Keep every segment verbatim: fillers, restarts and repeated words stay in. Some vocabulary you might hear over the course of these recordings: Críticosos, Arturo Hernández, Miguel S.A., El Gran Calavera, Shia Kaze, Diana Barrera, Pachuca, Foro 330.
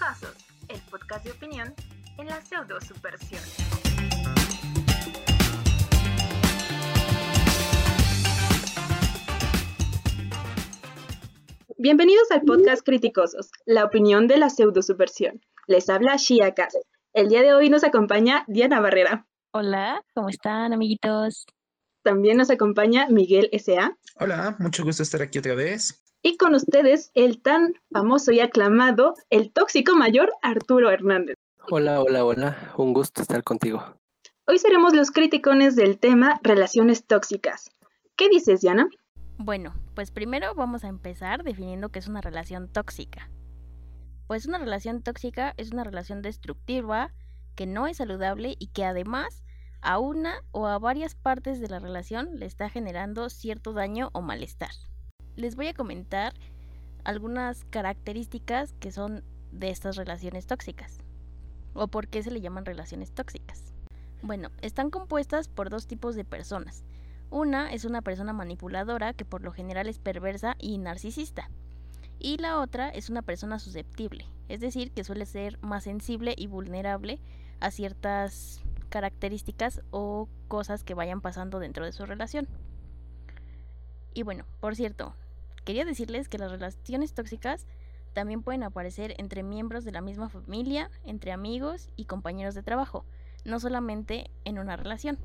Críticosos, el podcast de opinión en la pseudo-subversión. Bienvenidos al podcast Críticosos, la opinión de la pseudo-subversión. Les habla Shia Kaze. El día de hoy nos acompaña Diana Barrera. Hola, ¿cómo están, amiguitos? También nos acompaña Miguel S A Hola, mucho gusto estar aquí otra vez. Y con ustedes, el tan famoso y aclamado, el tóxico mayor, Arturo Hernández. Hola, hola, hola. Un gusto estar contigo. Hoy seremos los criticones del tema relaciones tóxicas. ¿Qué dices, Diana? Bueno, pues primero vamos a empezar definiendo qué es una relación tóxica. Pues una relación tóxica es una relación destructiva, que no es saludable y que además a una o a varias partes de la relación le está generando cierto daño o malestar. Les voy a comentar algunas características que son de estas relaciones tóxicas, o por qué se le llaman relaciones tóxicas. Bueno, están compuestas por dos tipos de personas. Una es una persona manipuladora, que por lo general es perversa y narcisista. Y la otra es una persona susceptible, es decir, que suele ser más sensible y vulnerable a ciertas características o cosas que vayan pasando dentro de su relación. Y bueno, por cierto, quería decirles que las relaciones tóxicas también pueden aparecer entre miembros de la misma familia, entre amigos y compañeros de trabajo, no solamente en una relación.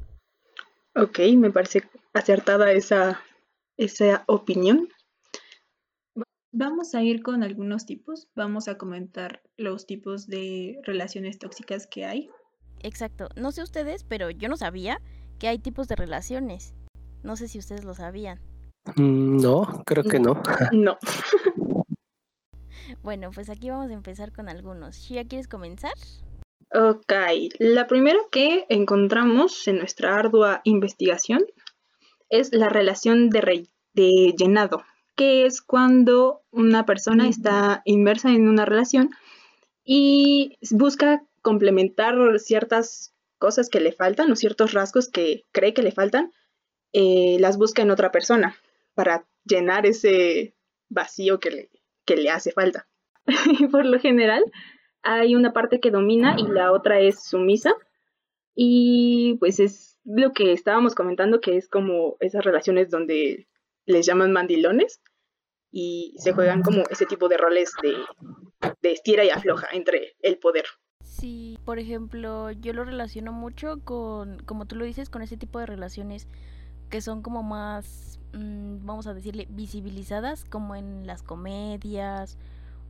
Ok, me parece acertada esa, esa opinión. Vamos a ir con algunos tipos, vamos a comentar los tipos de relaciones tóxicas que hay. Exacto, no sé ustedes, pero yo no sabía que hay tipos de relaciones. No sé si ustedes lo sabían. No, creo que no. No. Bueno, pues aquí vamos a empezar con algunos. Shia, ¿quieres comenzar? Ok, la primera que encontramos en nuestra ardua investigación es la relación de, re- de llenado, que es cuando una persona está inmersa en una relación y busca complementar ciertas cosas que le faltan o ciertos rasgos que cree que le faltan, eh, las busca en otra persona para llenar ese vacío que le, que le hace falta. Por lo general, hay una parte que domina y la otra es sumisa, y pues es lo que estábamos comentando, que es como esas relaciones donde les llaman mandilones y se juegan como ese tipo de roles de, de estira y afloja entre el poder. Sí, por ejemplo, yo lo relaciono mucho con, como tú lo dices, con ese tipo de relaciones que son como más, mmm, vamos a decirle, visibilizadas, como en las comedias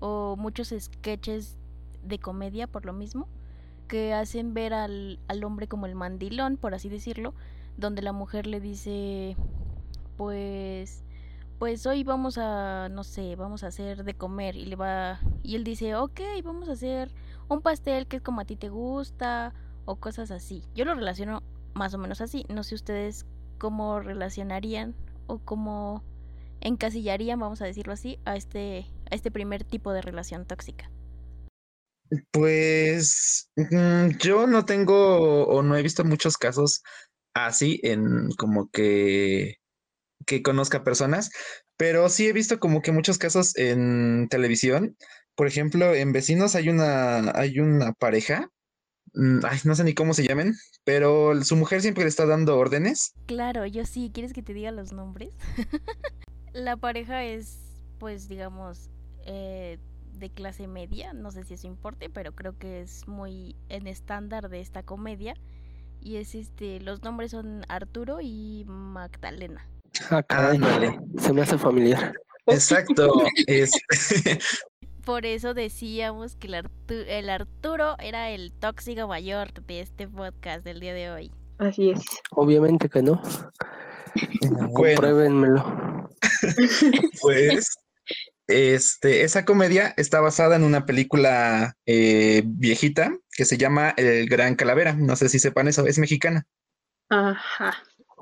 o muchos sketches de comedia, por lo mismo, que hacen ver al, al hombre como el mandilón, por así decirlo, donde la mujer le dice... Pues, pues hoy vamos a, no sé, vamos a hacer de comer y le va y él dice, ok, vamos a hacer un pastel que es como a ti te gusta o cosas así. Yo lo relaciono más o menos así. No sé ustedes cómo relacionarían o cómo encasillarían, vamos a decirlo así, a este, a este primer tipo de relación tóxica. Pues yo no tengo o no he visto muchos casos así en como que que conozca personas, pero sí he visto como que muchos casos en televisión. Por ejemplo, en Vecinos hay una hay una pareja, ay, no sé ni cómo se llamen, pero su mujer siempre le está dando órdenes. Claro, yo sí. ¿Quieres que te diga los nombres? La pareja es, pues, digamos, eh, de clase media, no sé si eso importe, pero creo que es muy en estándar de esta comedia, y es este, los nombres son Arturo y Magdalena. Ah, ándale, se me hace familiar. Exacto. es... Por eso decíamos que el, Artu- el Arturo era el tóxico mayor de este podcast del día de hoy. Así es. Obviamente que no. Bueno. Compruébenmelo. Pues, este, esa comedia está basada en una película eh, viejita que se llama El Gran Calavera. No sé si sepan eso, es mexicana. Ajá.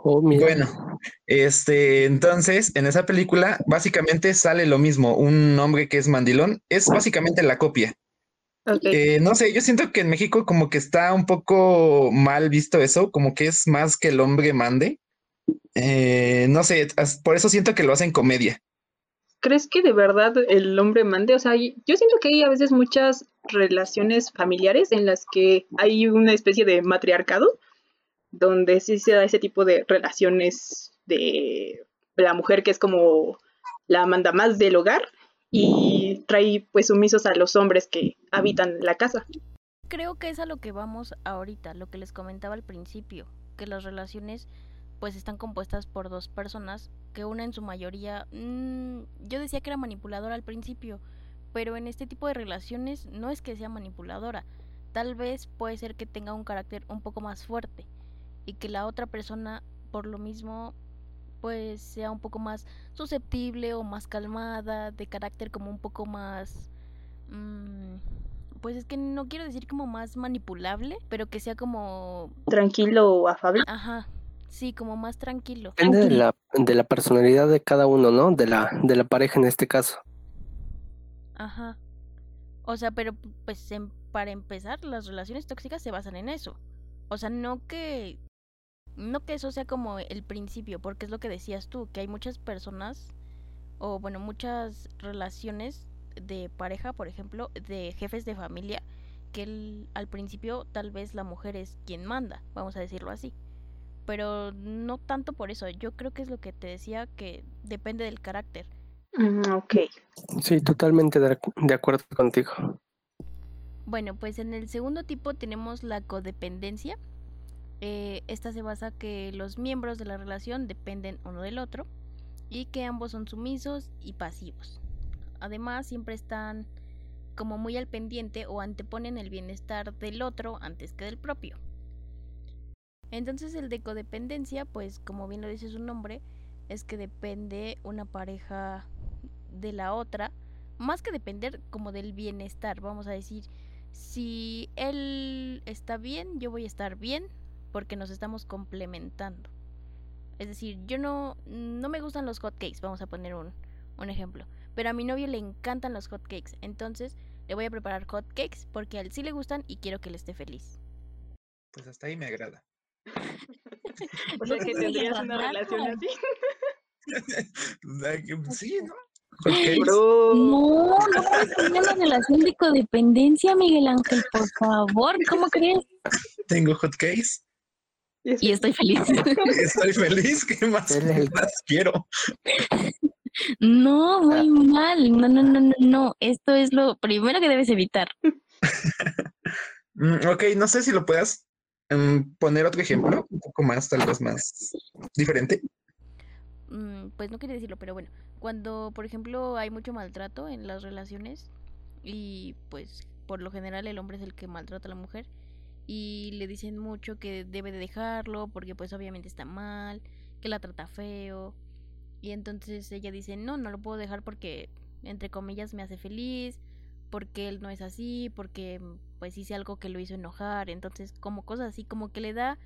Oh, bueno, este, entonces en esa película básicamente sale lo mismo, un hombre que es mandilón, es básicamente la copia. Okay. Eh, no sé, yo siento que en México como que está un poco mal visto eso, como que es más que el hombre mande, eh, no sé, por eso siento que lo hacen comedia. ¿crees que de verdad el hombre mande? O sea, yo siento que hay a veces muchas relaciones familiares en las que hay una especie de matriarcado, donde sí se da ese tipo de relaciones de la mujer que es como la manda más del hogar y trae pues sumisos a los hombres que habitan la casa. Creo que es a lo que vamos ahorita, lo que les comentaba al principio, que las relaciones pues están compuestas por dos personas, que una en su mayoría, mmm, yo decía que era manipuladora al principio, pero en este tipo de relaciones no es que sea manipuladora, tal vez puede ser que tenga un carácter un poco más fuerte y que la otra persona por lo mismo pues sea un poco más susceptible o más calmada, de carácter como un poco más... Mmm, pues es que no quiero decir como más manipulable, pero que sea como... Tranquilo o afable. Ajá, sí, como más tranquilo. Depende de la, de la personalidad de cada uno, ¿no? De la, de la pareja en este caso. Ajá. O sea, pero pues en, para empezar, las relaciones tóxicas se basan en eso. O sea, no que... No que eso sea como el principio, porque es lo que decías tú, que hay muchas personas, o bueno, muchas relaciones... de pareja, por ejemplo, de jefes de familia, que el, al principio tal vez la mujer es quien manda, vamos a decirlo así, pero no tanto por eso. Yo creo que es lo que te decía, que depende del carácter. Mm, ok. Sí, totalmente de, de acuerdo contigo. Bueno, pues en el segundo tipo tenemos la codependencia. Eh, esta se basa que los miembros de la relación dependen uno del otro y que ambos son sumisos y pasivos. Además, siempre están como muy al pendiente o anteponen el bienestar del otro antes que del propio. Entonces, el de codependencia, pues como bien lo dice su nombre, es que depende una pareja de la otra, más que depender como del bienestar. Vamos a decir, si él está bien, yo voy a estar bien, porque nos estamos complementando. Es decir, yo no, no me gustan los hotcakes, vamos a poner un, un ejemplo. Pero a mi novio le encantan los hotcakes, entonces le voy a preparar hotcakes porque a él sí le gustan y quiero que él esté feliz. Pues hasta ahí me agrada. O sea, que tendrías una relación así. Sí, ¿no? ¿Hotcakes? Bro. No, no puedes tener una relación de codependencia, Miguel Ángel, por favor. ¿Cómo crees? Tengo hotcakes. Y estoy feliz. Estoy feliz, ¿qué más, qué más quiero? No, muy mal. No, no, no, no, no. Esto es lo primero que debes evitar. Ok, no sé si lo puedas um, poner otro ejemplo, un poco más, tal vez más diferente. Mm, pues no quería decirlo, pero bueno, cuando, por ejemplo, hay mucho maltrato en las relaciones y pues por lo general el hombre es el que maltrata a la mujer y le dicen mucho que debe de dejarlo porque pues obviamente está mal, que la trata feo. Y entonces ella dice, no, no lo puedo dejar porque, entre comillas, me hace feliz, porque él no es así, porque pues hice algo que lo hizo enojar. Entonces, como cosas así, como que le da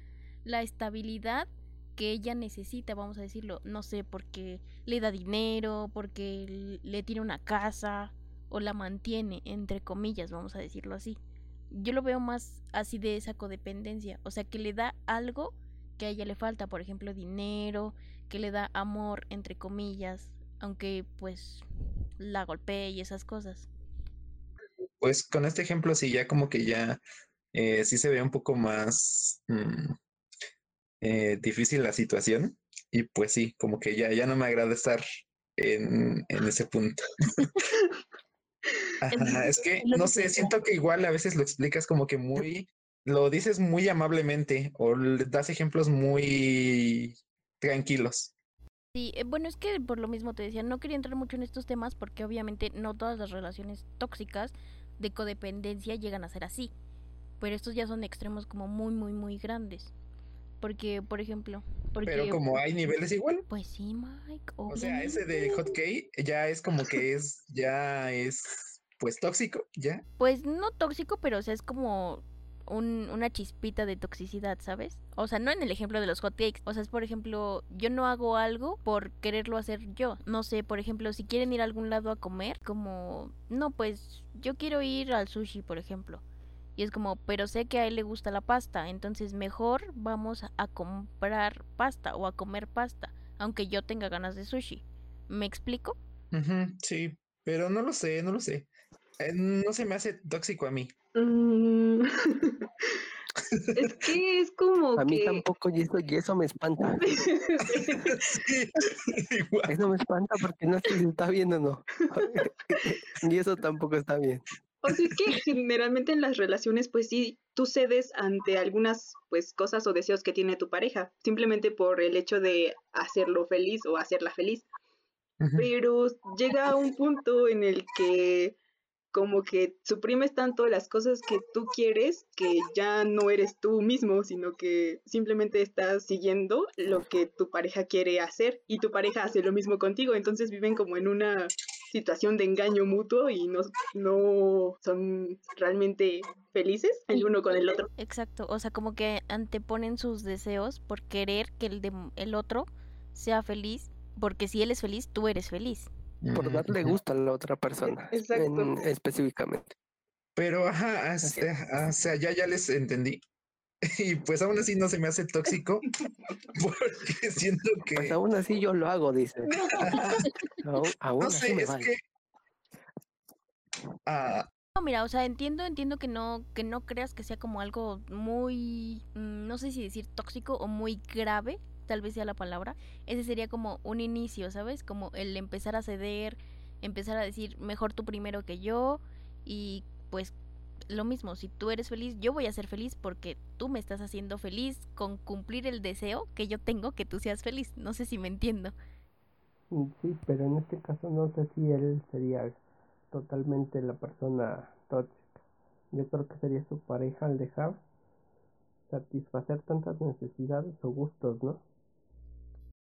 la estabilidad que ella necesita, vamos a decirlo. No sé, porque le da dinero, porque le tiene una casa, o la mantiene, entre comillas, vamos a decirlo así. Yo lo veo más así de esa codependencia, o sea, que le da algo que a ella le falta, por ejemplo, dinero, que le da amor, entre comillas, aunque pues la golpee y esas cosas. Pues con este ejemplo sí, ya como que ya eh, sí se ve un poco más mmm, eh, difícil la situación y pues sí, como que ya, ya no me agrada estar en, en ese punto. Ajá, es que no sé, siento que igual a veces lo explicas como que muy, lo dices muy amablemente o das ejemplos muy... tranquilos. Sí, bueno, es que por lo mismo te decía, no quería entrar mucho en estos temas porque obviamente no todas las relaciones tóxicas de codependencia llegan a ser así, pero estos ya son extremos como muy, muy, muy grandes. Porque, por ejemplo... Porque, pero como hay niveles igual. Pues sí, Mike. Obviamente. O sea, ese de hotkey ya es como que es, ya es, pues tóxico, ya. Pues no tóxico, pero o sea, es como... Un, una chispita de toxicidad, ¿sabes? O sea, no en el ejemplo de los hotcakes. O sea, es por ejemplo, yo no hago algo por quererlo hacer yo. No sé, por ejemplo, si quieren ir a algún lado a comer, como, no, pues yo quiero ir al sushi, por ejemplo. Y es como, pero sé que a él le gusta la pasta, entonces mejor vamos a comprar pasta o a comer pasta, aunque yo tenga ganas de sushi. ¿Me explico? Uh-huh, sí, pero no lo sé, no lo sé. Eh, no se me hace tóxico a mí. Mm. Es que es como a que... mí tampoco, y eso, y eso me espanta. Sí, igual. Eso me espanta porque no sé si está bien o no. Y eso tampoco está bien. O sea, es que generalmente en las relaciones, pues sí, tú cedes ante algunas pues cosas o deseos que tiene tu pareja, simplemente por el hecho de hacerlo feliz o hacerla feliz. Uh-huh. Pero llega un punto en el que como que suprimes tanto las cosas que tú quieres que ya no eres tú mismo, sino que simplemente estás siguiendo lo que tu pareja quiere hacer y tu pareja hace lo mismo contigo. Entonces viven como en una situación de engaño mutuo y no, no son realmente felices el uno con el otro. Exacto, o sea, como que anteponen sus deseos por querer que el, de, el otro sea feliz, porque si él es feliz, tú eres feliz. Por darle gusto a la otra persona. Exacto. En, específicamente. Pero ajá, hasta, ajá, o sea, ya, ya les entendí. Y pues aún así no se me hace tóxico porque siento que... Pues aún así yo lo hago, dice. No, aún no sé, así me es vale. que... Ah. No, mira, o sea, entiendo, entiendo que no, que no creas que sea como algo muy, no sé si decir tóxico o muy grave, tal vez sea la palabra. Ese sería como un inicio, ¿sabes? Como el empezar a ceder, empezar a decir mejor tú primero que yo. Y pues lo mismo, si tú eres feliz, yo voy a ser feliz porque tú me estás haciendo feliz con cumplir el deseo que yo tengo que tú seas feliz. No sé si me entiendo. Sí, pero en este caso no sé si él sería totalmente la persona tóxica. Yo creo que sería su pareja al dejar satisfacer tantas necesidades o gustos, ¿no?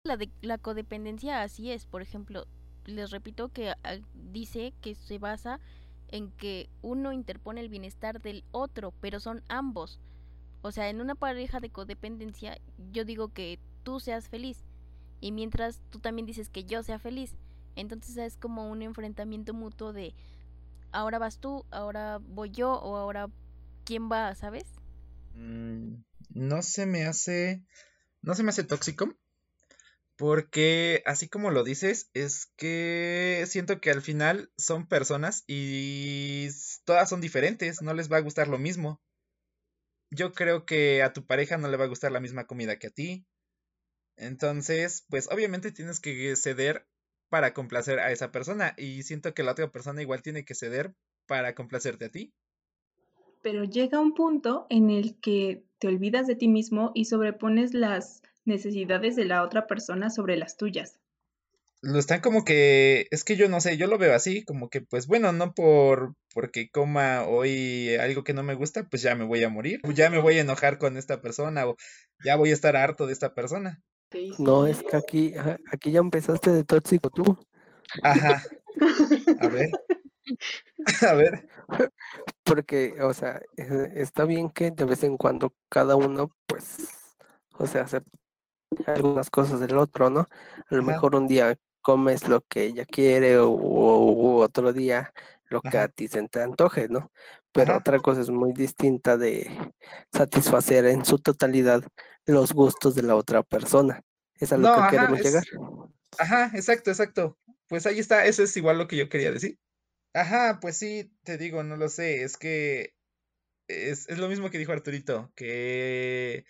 La, de, la codependencia así es, por ejemplo, les repito que dice que se basa en que uno interpone el bienestar del otro, pero son ambos. O sea, en una pareja de codependencia yo digo que tú seas feliz y mientras tú también dices que yo sea feliz, entonces es como un enfrentamiento mutuo de ahora vas tú, ahora voy yo o ahora quién va, ¿sabes? Mm, no se me hace, no se me hace tóxico. Porque así como lo dices, es que siento que al final son personas y todas son diferentes, no les va a gustar lo mismo. Yo creo que a tu pareja no le va a gustar la misma comida que a ti. Entonces, pues obviamente tienes que ceder para complacer a esa persona y siento que la otra persona igual tiene que ceder para complacerte a ti. Pero llega un punto en el que te olvidas de ti mismo y sobrepones las necesidades de la otra persona sobre las tuyas. Lo están como que, es que yo no sé, yo lo veo así, como que pues bueno, no por porque coma hoy algo que no me gusta, pues ya me voy a morir, ya me voy a enojar con esta persona o ya voy a estar harto de esta persona. No, es que aquí, aquí ya empezaste de tóxico tú. Ajá, a ver, a ver. Porque, o sea, está bien que de vez en cuando cada uno, pues, o sea, se algunas cosas del otro, ¿no? A lo Ajá. mejor un día comes lo que ella quiere o, o otro día lo Ajá. que a ti se te antoje, ¿no? Pero Ajá. otra cosa es muy distinta de satisfacer en su totalidad los gustos de la otra persona. Es a lo no, que ajá, queremos es... llegar. Ajá, exacto, exacto. Pues ahí está, eso es igual lo que yo quería decir. Ajá, pues sí, te digo, no lo sé, es que es, es lo mismo que dijo Arturito, que...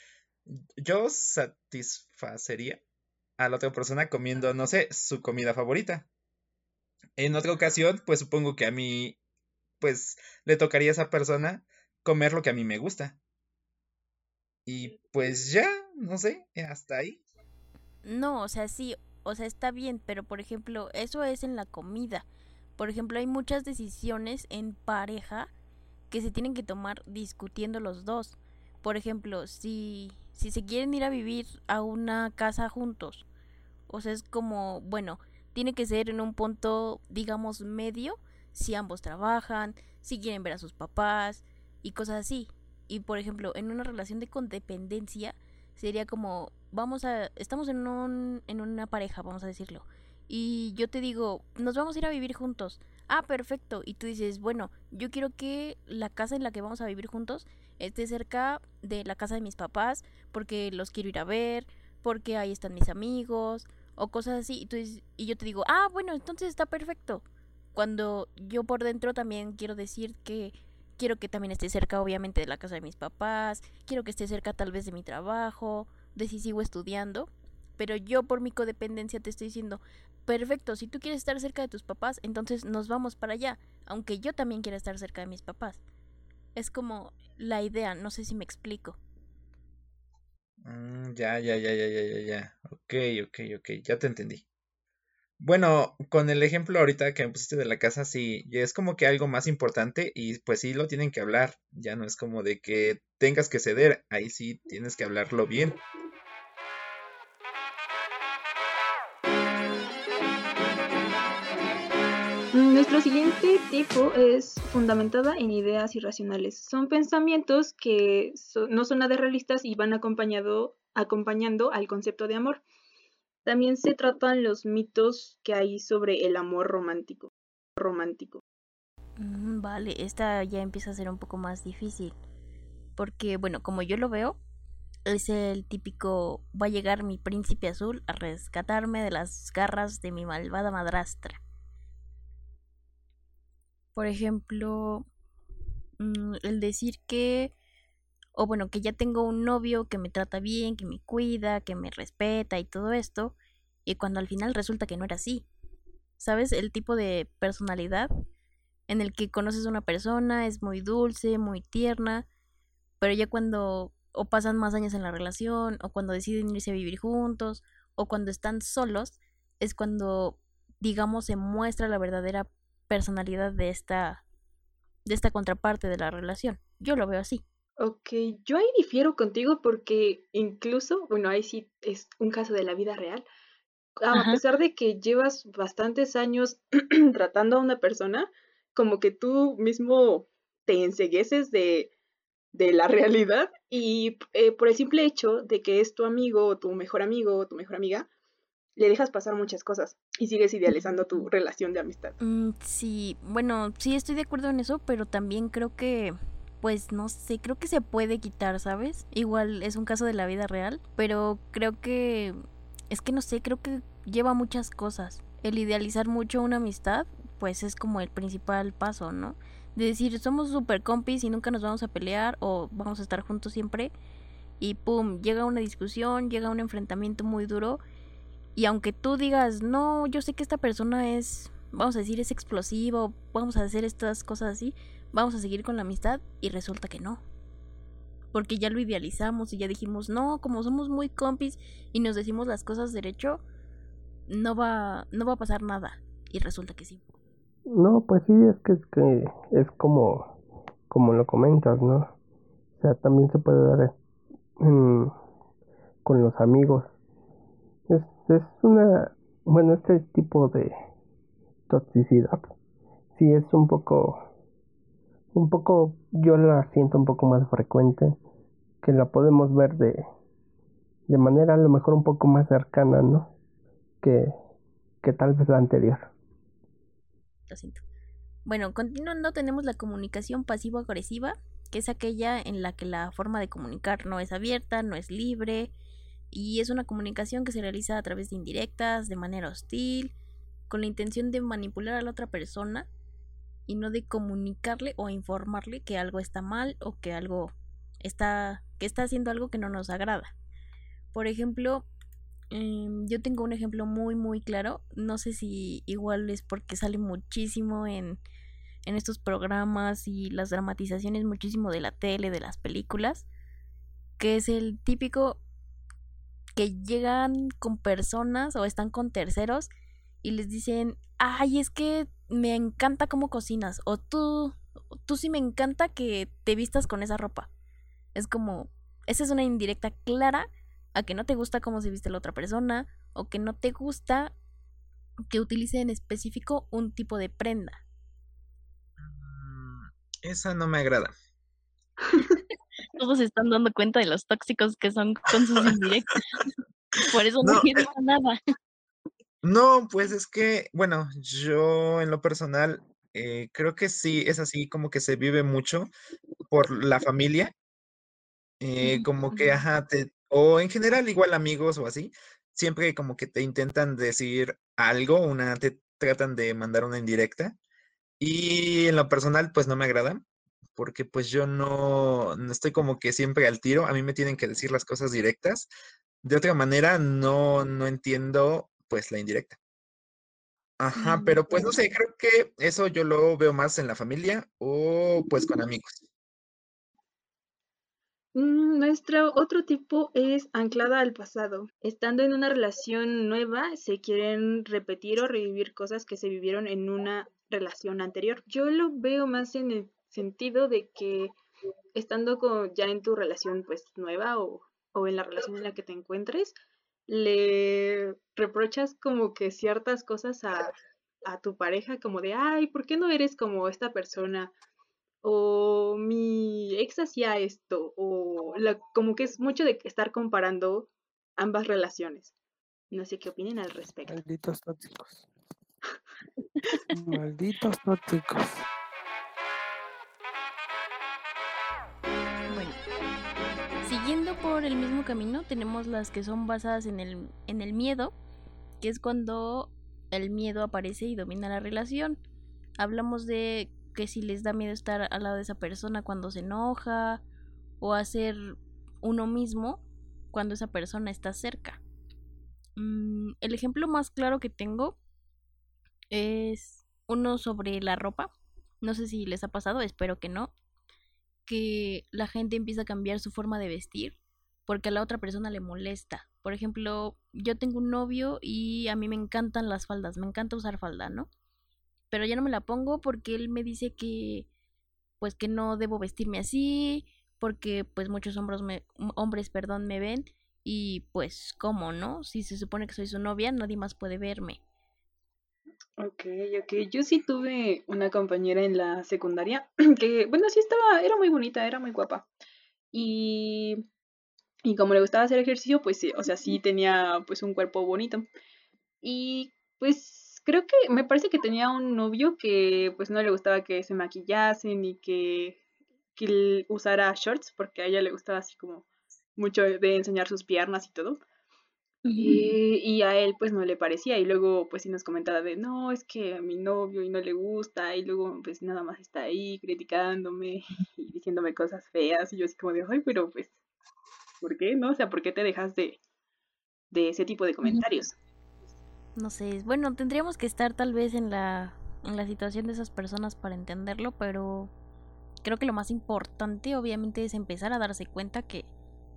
yo satisfacería a la otra persona comiendo, no sé, su comida favorita. En otra ocasión, pues supongo que a mí, pues le tocaría a esa persona comer lo que a mí me gusta. Y pues ya, no sé, hasta ahí. No, o sea, sí, o sea, está bien, pero por ejemplo, eso es en la comida. Por ejemplo, hay muchas decisiones en pareja que se tienen que tomar discutiendo los dos. Por ejemplo, si... si se quieren ir a vivir a una casa juntos, o sea, es como, bueno, tiene que ser en un punto, digamos, medio, si ambos trabajan, si quieren ver a sus papás y cosas así. Y, por ejemplo, en una relación de codependencia, sería como, vamos a, estamos en un, en una pareja, vamos a decirlo, y yo te digo, nos vamos a ir a vivir juntos. Ah, perfecto. Y tú dices, bueno, yo quiero que la casa en la que vamos a vivir juntos esté cerca de la casa de mis papás, porque los quiero ir a ver, porque ahí están mis amigos, o cosas así, y, tú dices, y yo te digo, ah, bueno, entonces está perfecto. Cuando yo por dentro también quiero decir que quiero que también esté cerca, obviamente, de la casa de mis papás, quiero que esté cerca tal vez de mi trabajo, de si sigo estudiando, pero yo por mi codependencia te estoy diciendo, perfecto, si tú quieres estar cerca de tus papás, entonces nos vamos para allá, aunque yo también quiera estar cerca de mis papás. Es como la idea, no sé si me explico. Mm, ya, ya, ya, ya, ya, ya, ya. Ok, ok, ok, ya te entendí. Bueno, con el ejemplo ahorita que me pusiste de la casa, sí, es como que algo más importante y pues sí lo tienen que hablar, ya no es como de que tengas que ceder, ahí sí tienes que hablarlo bien. Nuestro siguiente tipo es fundamentada en ideas irracionales. Son pensamientos que so- no son nada realistas y van acompañado, acompañando al concepto de amor. También se tratan los mitos que hay sobre el amor romántico. romántico. Mm, vale, esta ya empieza a ser un poco más difícil. Porque, bueno, como yo lo veo, es el típico, va a llegar mi príncipe azul a rescatarme de las garras de mi malvada madrastra. Por ejemplo, el decir que, o bueno, que ya tengo un novio que me trata bien, que me cuida, que me respeta y todo esto, y cuando al final resulta que no era así. ¿Sabes? El tipo de personalidad en el que conoces a una persona, es muy dulce, muy tierna, pero ya cuando o pasan más años en la relación, o cuando deciden irse a vivir juntos, o cuando están solos, es cuando, digamos, se muestra la verdadera personalidad de esta de esta contraparte de la relación. Yo lo veo así. Ok, yo ahí difiero contigo porque incluso, bueno, ahí sí es un caso de la vida real. A Ajá. pesar de que llevas bastantes años tratando a una persona, como que tú mismo te ensegueces de, de la realidad y eh, por el simple hecho de que es tu amigo o tu mejor amigo o tu mejor amiga, le dejas pasar muchas cosas y sigues idealizando tu relación de amistad. Mm, sí, bueno, sí estoy de acuerdo en eso, pero también creo que, pues no sé, creo que se puede quitar, ¿sabes? Igual es un caso de la vida real, pero creo que, es que no sé, creo que lleva muchas cosas. El idealizar mucho una amistad, pues es como el principal paso, ¿no? De decir, somos super compis y nunca nos vamos a pelear o vamos a estar juntos siempre y pum, llega una discusión, llega un enfrentamiento muy duro. Y aunque tú digas, no, yo sé que esta persona es, vamos a decir, es explosivo, vamos a hacer estas cosas así, vamos a seguir con la amistad, y resulta que no. Porque ya lo idealizamos y ya dijimos, no, como somos muy compis y nos decimos las cosas derecho, no va, no va a pasar nada. Y resulta que sí. No, pues sí, es que es, que es como, como lo comentas, ¿no? O sea, también se puede dar en, con los amigos. Es, es una, bueno, este tipo de toxicidad sí es un poco, un poco, yo la siento un poco más frecuente, que la podemos ver de, de manera a lo mejor un poco más cercana, ¿no? Que, que tal vez la anterior. Lo siento. Bueno, continuando, tenemos la comunicación pasivo-agresiva, que es aquella en la que la forma de comunicar no es abierta, no es libre. Y es una comunicación que se realiza a través de indirectas, de manera hostil, con la intención de manipular a la otra persona y no de comunicarle o informarle que algo está mal o que algo está, que está haciendo algo que no nos agrada. Por ejemplo, eh, yo tengo un ejemplo muy muy claro, no sé si igual es porque sale muchísimo en, en estos programas y las dramatizaciones muchísimo de la tele, de las películas, que es el típico que llegan con personas o están con terceros y les dicen, ay, es que me encanta cómo cocinas, o tú, tú sí me encanta que te vistas con esa ropa. Es como, esa es una indirecta clara a que no te gusta cómo se viste la otra persona, o que no te gusta que utilice en específico un tipo de prenda. Esa no me agrada. Todos están dando cuenta de los tóxicos que son con sus indirectas. Por eso no, no quiero nada. No, pues es que, bueno, yo en lo personal eh, creo que sí, es así como que se vive mucho por la familia. Eh, como que, ajá, te, o en general igual amigos o así, siempre como que te intentan decir algo, una, te tratan de mandar una indirecta. Y en lo personal, pues no me agrada, porque pues yo no, no estoy como que siempre al tiro. A mí me tienen que decir las cosas directas. De otra manera, no, no entiendo pues la indirecta. Ajá, pero pues no sé, creo que eso yo lo veo más en la familia o pues con amigos. Mm, Nuestro otro tipo es anclada al pasado. Estando en una relación nueva, se quieren repetir o revivir cosas que se vivieron en una relación anterior. Yo lo veo más en el sentido de que estando con, ya en tu relación pues nueva o, o en la relación en la que te encuentres, le reprochas como que ciertas cosas a, a tu pareja, como de, ay, ¿por qué no eres como esta persona? O mi ex hacía esto, o la, como que es mucho de estar comparando ambas relaciones. No sé qué opinen al respecto. Malditos tóxicos. Malditos tóxicos. Siguiendo por el mismo camino, tenemos las que son basadas en el, en el miedo, que es cuando el miedo aparece y domina la relación. Hablamos de que si les da miedo estar al lado de esa persona cuando se enoja, o hacer uno mismo cuando esa persona está cerca. Mm, el ejemplo más claro que tengo es uno sobre la ropa. No sé si les ha pasado, espero que no. Que la gente empieza a cambiar su forma de vestir porque a la otra persona le molesta. Por ejemplo, yo tengo un novio y a mí me encantan las faldas, me encanta usar falda, ¿no? Pero ya no me la pongo porque él me dice que pues que no debo vestirme así, porque pues muchos hombros me, hombres, perdón, me ven y pues ¿cómo, no? Si se supone que soy su novia, nadie más puede verme. Ok, ok. Yo sí tuve una compañera en la secundaria que, bueno, sí estaba, era muy bonita, era muy guapa. Y, y como le gustaba hacer ejercicio, pues sí, o sea, sí tenía pues un cuerpo bonito. Y pues creo que, me parece que tenía un novio que pues no le gustaba que se maquillase ni que, que usara shorts, porque a ella le gustaba así como mucho de enseñar sus piernas y todo. Y, y a él pues no le parecía y luego pues sí nos comentaba de no, es que a mi novio y no le gusta y luego pues nada más está ahí criticándome y diciéndome cosas feas y yo así como de, ay, pero pues ¿por qué? ¿No? O sea, ¿por qué te dejas de, de ese tipo de comentarios? No sé, bueno, tendríamos que estar tal vez en la, en la situación de esas personas para entenderlo, pero creo que lo más importante obviamente es empezar a darse cuenta que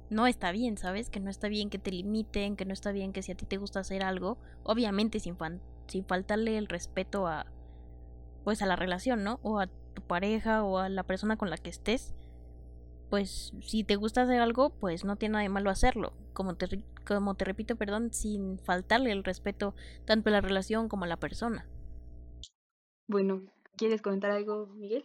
no está bien, ¿sabes? Que no está bien que te limiten, que no está bien que si a ti te gusta hacer algo, obviamente sin, fan, sin faltarle el respeto a, pues a la relación, ¿no? O a tu pareja o a la persona con la que estés. Pues si te gusta hacer algo, pues no tiene nada de malo hacerlo. Como te, como te repito, perdón, sin faltarle el respeto tanto a la relación como a la persona. Bueno, ¿quieres comentar algo, Miguel?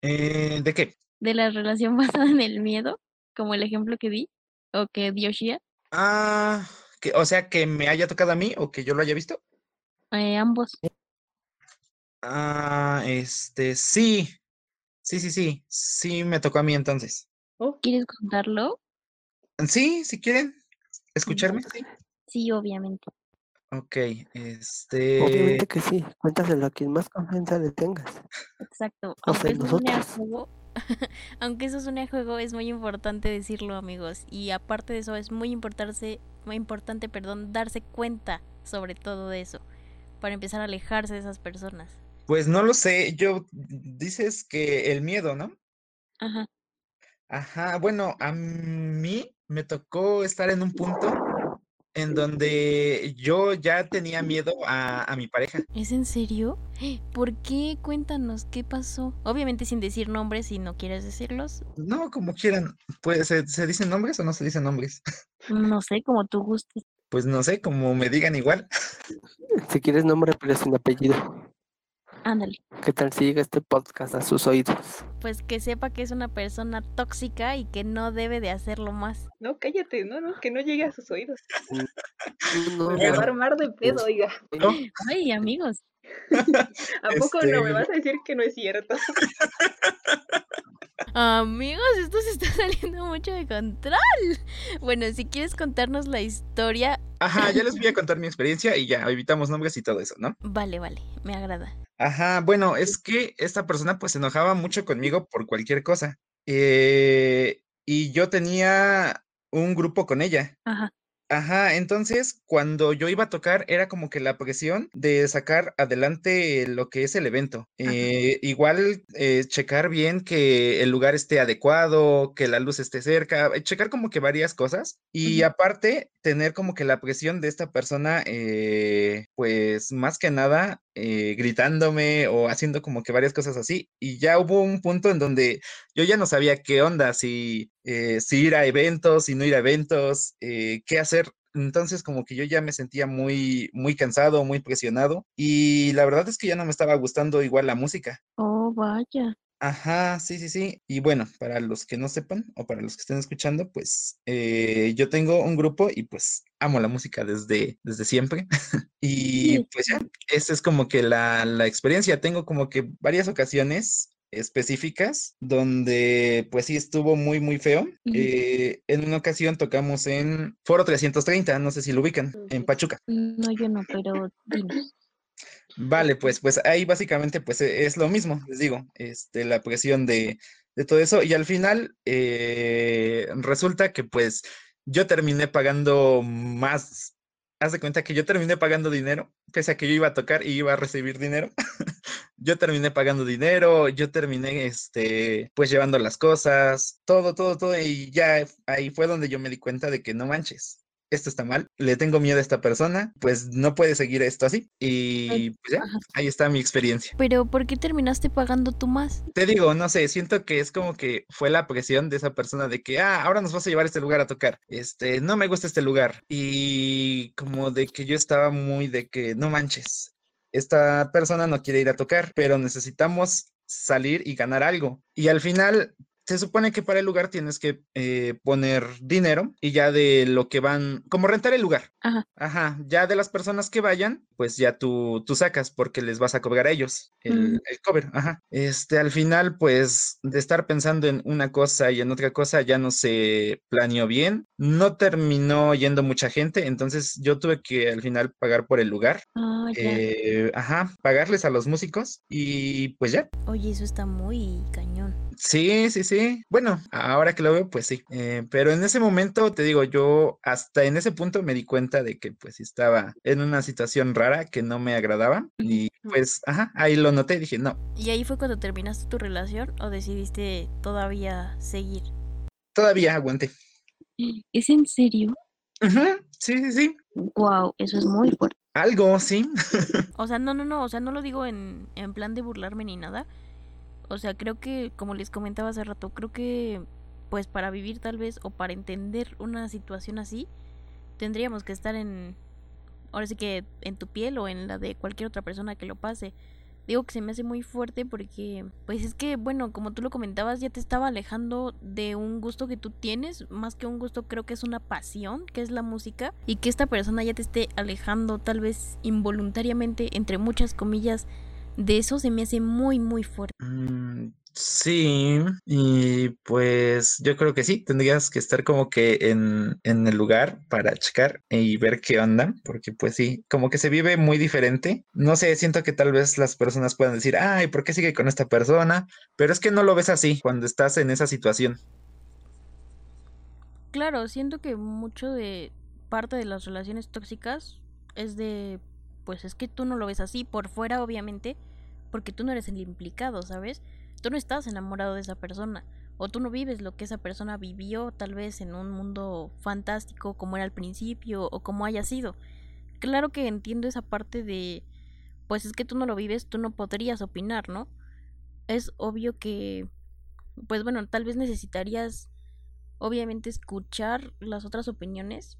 Eh, ¿de qué? De la relación basada en el miedo. Como el ejemplo que vi, o que dio Shia. Ah, que, o sea, que me haya tocado a mí, o que yo lo haya visto. Eh, ambos. Ah, este, sí. Sí, sí, sí. Sí me tocó a mí entonces. Oh, ¿quieres contarlo? Sí, si quieren. ¿Escucharme? Sí, sí, obviamente. Ok, este... Obviamente que sí. Cuéntaselo a quien más confianza le tengas. Exacto. O sea, nosotros... Aunque eso suene a juego, es muy importante decirlo, amigos. Y aparte de eso, es muy importante, muy importante, perdón, darse cuenta sobre todo de eso, para empezar a alejarse de esas personas. Pues no lo sé, yo dices que el miedo, ¿no? Ajá. Ajá, bueno, a mí me tocó estar en un punto en donde yo ya tenía miedo a, a mi pareja. ¿Es en serio? ¿Por qué? Cuéntanos, ¿qué pasó? Obviamente sin decir nombres, si no quieres decirlos. No, como quieran. Pues, ¿se, se dicen nombres o no se dicen nombres? No sé, como tú gustes. Pues no sé, como me digan igual. Si quieres nombre, pero sin apellido. Ándale. ¿Qué tal si llega este podcast a sus oídos? Pues que sepa que es una persona tóxica y que no debe de hacerlo más. No, cállate, no, no, que no llegue a sus oídos. No, me va a armar de pedo, oiga. ¿No? Ay, amigos. ¿A poco este... no me vas a decir que no es cierto? Amigos, esto se está saliendo mucho de control. Bueno, si quieres contarnos la historia. Ajá, ya les voy a contar mi experiencia y ya evitamos nombres y todo eso, ¿no? Vale, vale, me agrada. Ajá, bueno, es que esta persona pues se enojaba mucho conmigo por cualquier cosa. Eh, y yo tenía un grupo con ella. Ajá. Ajá, entonces cuando yo iba a tocar era como que la presión de sacar adelante lo que es el evento. Eh, igual eh, checar bien que el lugar esté adecuado, que la luz esté cerca, checar como que varias cosas. Y uh-huh. aparte tener como que la presión de esta persona, eh, pues más que nada eh, gritándome o haciendo como que varias cosas así. Y ya hubo un punto en donde yo ya no sabía qué onda, si... Eh, si ir a eventos, si no ir a eventos, eh, qué hacer. Entonces como que yo ya me sentía muy, muy cansado, muy presionado, y la verdad es que ya no me estaba gustando igual la música. Oh, vaya. Ajá, sí, sí, sí. Y bueno, para los que no sepan o para los que estén escuchando, pues eh, yo tengo un grupo y pues amo la música desde, desde siempre. Y sí. Pues ya, esa es como que la, la experiencia. Tengo como que varias ocasiones específicas donde pues sí estuvo muy muy feo. Uh-huh. eh, en una ocasión tocamos en Foro trescientos treinta, no sé si lo ubican, en Pachuca. No, yo no, pero dime. Vale, pues pues ahí básicamente pues es lo mismo, les digo, este la presión de, de todo eso, y al final eh, resulta que pues yo terminé pagando más. Haz de cuenta que yo terminé pagando dinero, pese a que yo iba a tocar y iba a recibir dinero. Yo terminé pagando dinero, yo terminé, este, pues llevando las cosas, todo, todo, todo. Y ya ahí fue donde yo me di cuenta de que no manches, esto está mal, le tengo miedo a esta persona, pues no puede seguir esto así. Y pues ya, ahí está mi experiencia. Pero ¿por qué terminaste pagando tú más? Te digo, no sé, siento que es como que fue la presión de esa persona de que, ah, ahora nos vas a llevar a este lugar a tocar, este, no me gusta este lugar. Y como de que yo estaba muy de que no manches, esta persona no quiere ir a tocar, pero necesitamos salir y ganar algo. Y al final... se supone que para el lugar tienes que eh, poner dinero, y ya de lo que van, como rentar el lugar. Ajá. Ajá, ya de las personas que vayan, pues ya tú, tú sacas, porque les vas a cobrar a ellos el, mm. el cover. Ajá. Este, al final, pues, de estar pensando en una cosa y en otra cosa, ya no se planeó bien. No terminó yendo mucha gente, entonces yo tuve que al final pagar por el lugar. Oh, ya. Eh, ajá, pagarles a los músicos y pues ya. Oye, eso está muy cañón. Sí, sí, sí. Bueno, ahora que lo veo, pues sí. Eh, pero en ese momento, te digo, yo hasta en ese punto me di cuenta de que pues estaba en una situación rara que no me agradaba. Y pues, ajá, ahí lo noté, dije no. ¿Y ahí fue cuando terminaste tu relación o decidiste todavía seguir? Todavía aguanté. ¿Es en serio? Ajá, sí, sí, sí. Wow, eso es muy fuerte. Algo, sí. O sea, no, no, no, o sea, no lo digo en, en plan de burlarme ni nada. O sea, creo que, como les comentaba hace rato, creo que, pues, para vivir tal vez, o para entender una situación así, tendríamos que estar en, ahora sí que en tu piel o en la de cualquier otra persona que lo pase. Digo que se me hace muy fuerte porque, pues es que, bueno, como tú lo comentabas, ya te estaba alejando de un gusto que tú tienes, más que un gusto, creo que es una pasión, que es la música, y que esta persona ya te esté alejando, tal vez involuntariamente, entre muchas comillas, de eso se me hace muy, muy fuerte. Mm, sí, y pues yo creo que sí, tendrías que estar como que en, en el lugar para checar y ver qué onda, porque pues sí, como que se vive muy diferente. No sé, siento que tal vez las personas puedan decir, ay, ¿por qué sigue con esta persona? Pero es que no lo ves así cuando estás en esa situación. Claro, siento que mucho de parte de las relaciones tóxicas es de... pues es que tú no lo ves así por fuera, obviamente, porque tú no eres el implicado, ¿sabes? Tú no estás enamorado de esa persona, o tú no vives lo que esa persona vivió, tal vez en un mundo fantástico como era al principio, o como haya sido. Claro que entiendo esa parte de, pues es que tú no lo vives, tú no podrías opinar, ¿no? Es obvio que, pues bueno, tal vez necesitarías, obviamente, escuchar las otras opiniones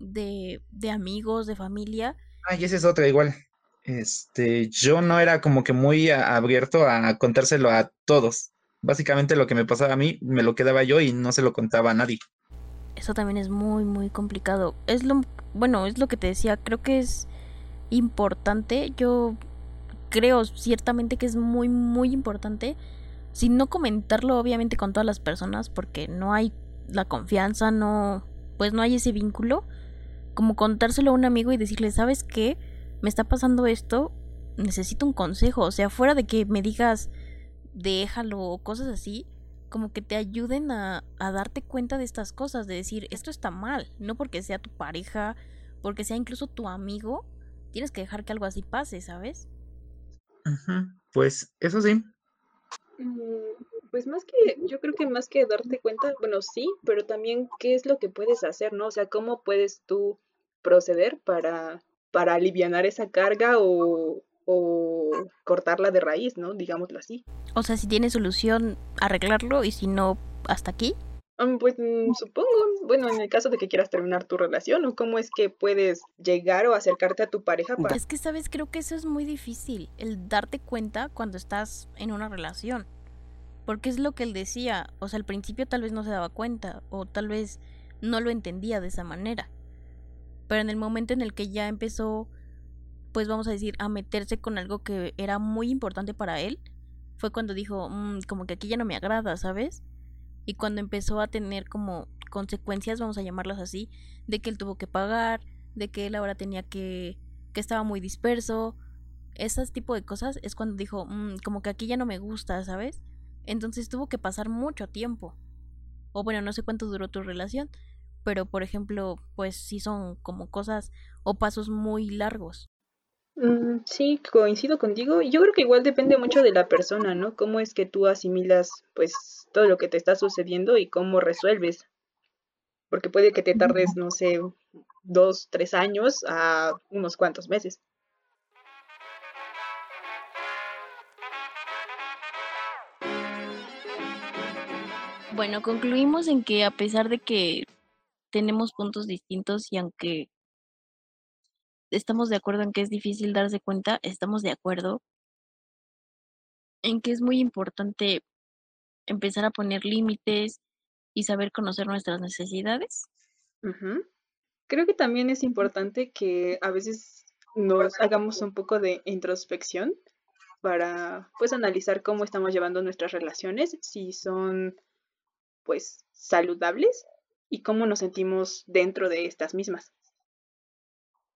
de, de amigos, de familia. Ah, y esa es otra igual. Este, yo no era como que muy a, abierto a contárselo a todos. Básicamente lo que me pasaba a mí, me lo quedaba yo y no se lo contaba a nadie. Eso también es muy, muy complicado. Es lo, bueno, es lo que te decía, creo que es importante. Yo creo ciertamente que es muy, muy importante sin no comentarlo obviamente con todas las personas, porque no hay la confianza, no, pues no hay ese vínculo, como contárselo a un amigo y decirle, ¿sabes qué? Me está pasando esto, necesito un consejo. O sea, fuera de que me digas déjalo o cosas así, como que te ayuden a, a darte cuenta de estas cosas, de decir, esto está mal, no porque sea tu pareja, porque sea incluso tu amigo, tienes que dejar que algo así pase, ¿sabes? Uh-huh. Pues eso sí. Pues más que, yo creo que más que darte cuenta, bueno, sí, pero también qué es lo que puedes hacer, ¿no? O sea, cómo puedes tú proceder para, para alivianar esa carga o, o cortarla de raíz, ¿no? Digámoslo así. O sea, si tiene solución, arreglarlo, y si no, ¿hasta aquí? Um, pues supongo, bueno, en el caso de que quieras terminar tu relación, o cómo es que puedes llegar o acercarte a tu pareja para... Es que, ¿sabes? Creo que eso es muy difícil, el darte cuenta cuando estás en una relación, porque es lo que él decía, o sea, al principio tal vez no se daba cuenta, o tal vez no lo entendía de esa manera, pero en el momento en el que ya empezó, pues vamos a decir, a meterse con algo que era muy importante para él, fue cuando dijo, mmm, como que aquí ya no me agrada, ¿sabes? Y cuando empezó a tener como consecuencias, vamos a llamarlas así, de que él tuvo que pagar, de que él ahora tenía que... que estaba muy disperso, esas tipo de cosas, es cuando dijo, mmm, como que aquí ya no me gusta, ¿sabes? Entonces tuvo que pasar mucho tiempo. O bueno, no sé cuánto duró tu relación, pero por ejemplo, pues sí son como cosas o pasos muy largos. Mm, sí, coincido contigo. Yo creo que igual depende mucho de la persona, ¿no? Cómo es que tú asimilas, pues, todo lo que te está sucediendo y cómo resuelves. Porque puede que te tardes, no sé, dos, tres años a unos cuantos meses. Bueno, concluimos en que a pesar de que tenemos puntos distintos y aunque estamos de acuerdo en que es difícil darse cuenta, estamos de acuerdo en que es muy importante empezar a poner límites y saber conocer nuestras necesidades. Uh-huh. Creo que también es importante que a veces nos hagamos un poco de introspección para, pues, analizar cómo estamos llevando nuestras relaciones, si son, pues, saludables y cómo nos sentimos dentro de estas mismas.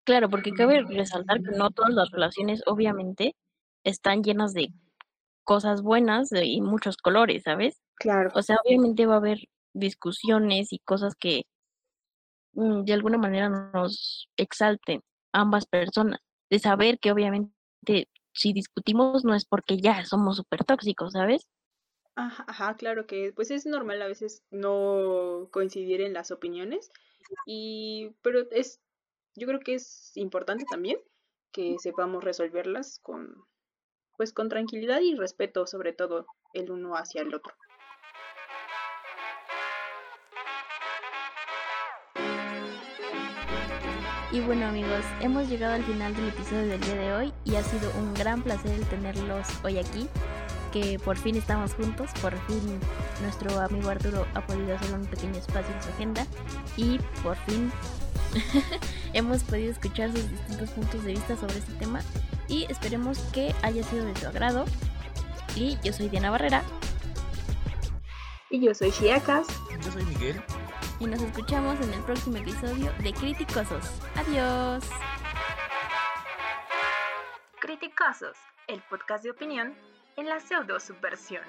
Claro, porque cabe resaltar que no todas las relaciones, obviamente, están llenas de cosas buenas y muchos colores, ¿sabes? Claro. O sea, obviamente va a haber discusiones y cosas que de alguna manera nos exalten ambas personas. De saber que obviamente si discutimos no es porque ya somos súper tóxicos, ¿sabes? Ajá, ajá, claro que pues es normal a veces no coincidir en las opiniones, y pero es... Yo creo que es importante también que sepamos resolverlas con, pues, con tranquilidad y respeto, sobre todo el uno hacia el otro. Y bueno, amigos, hemos llegado al final del episodio del día de hoy y ha sido un gran placer el tenerlos hoy aquí, que por fin estamos juntos, por fin nuestro amigo Arturo ha podido hacer un pequeño espacio en su agenda y por fin... hemos podido escuchar sus distintos puntos de vista sobre este tema y esperemos que haya sido de su agrado. Y yo soy Diana Barrera. Y yo soy Shia Kaze. Yo soy Miguel. Y nos escuchamos en el próximo episodio de Críticosos. Adiós. Críticosos, el podcast de opinión en la pseudo subversión.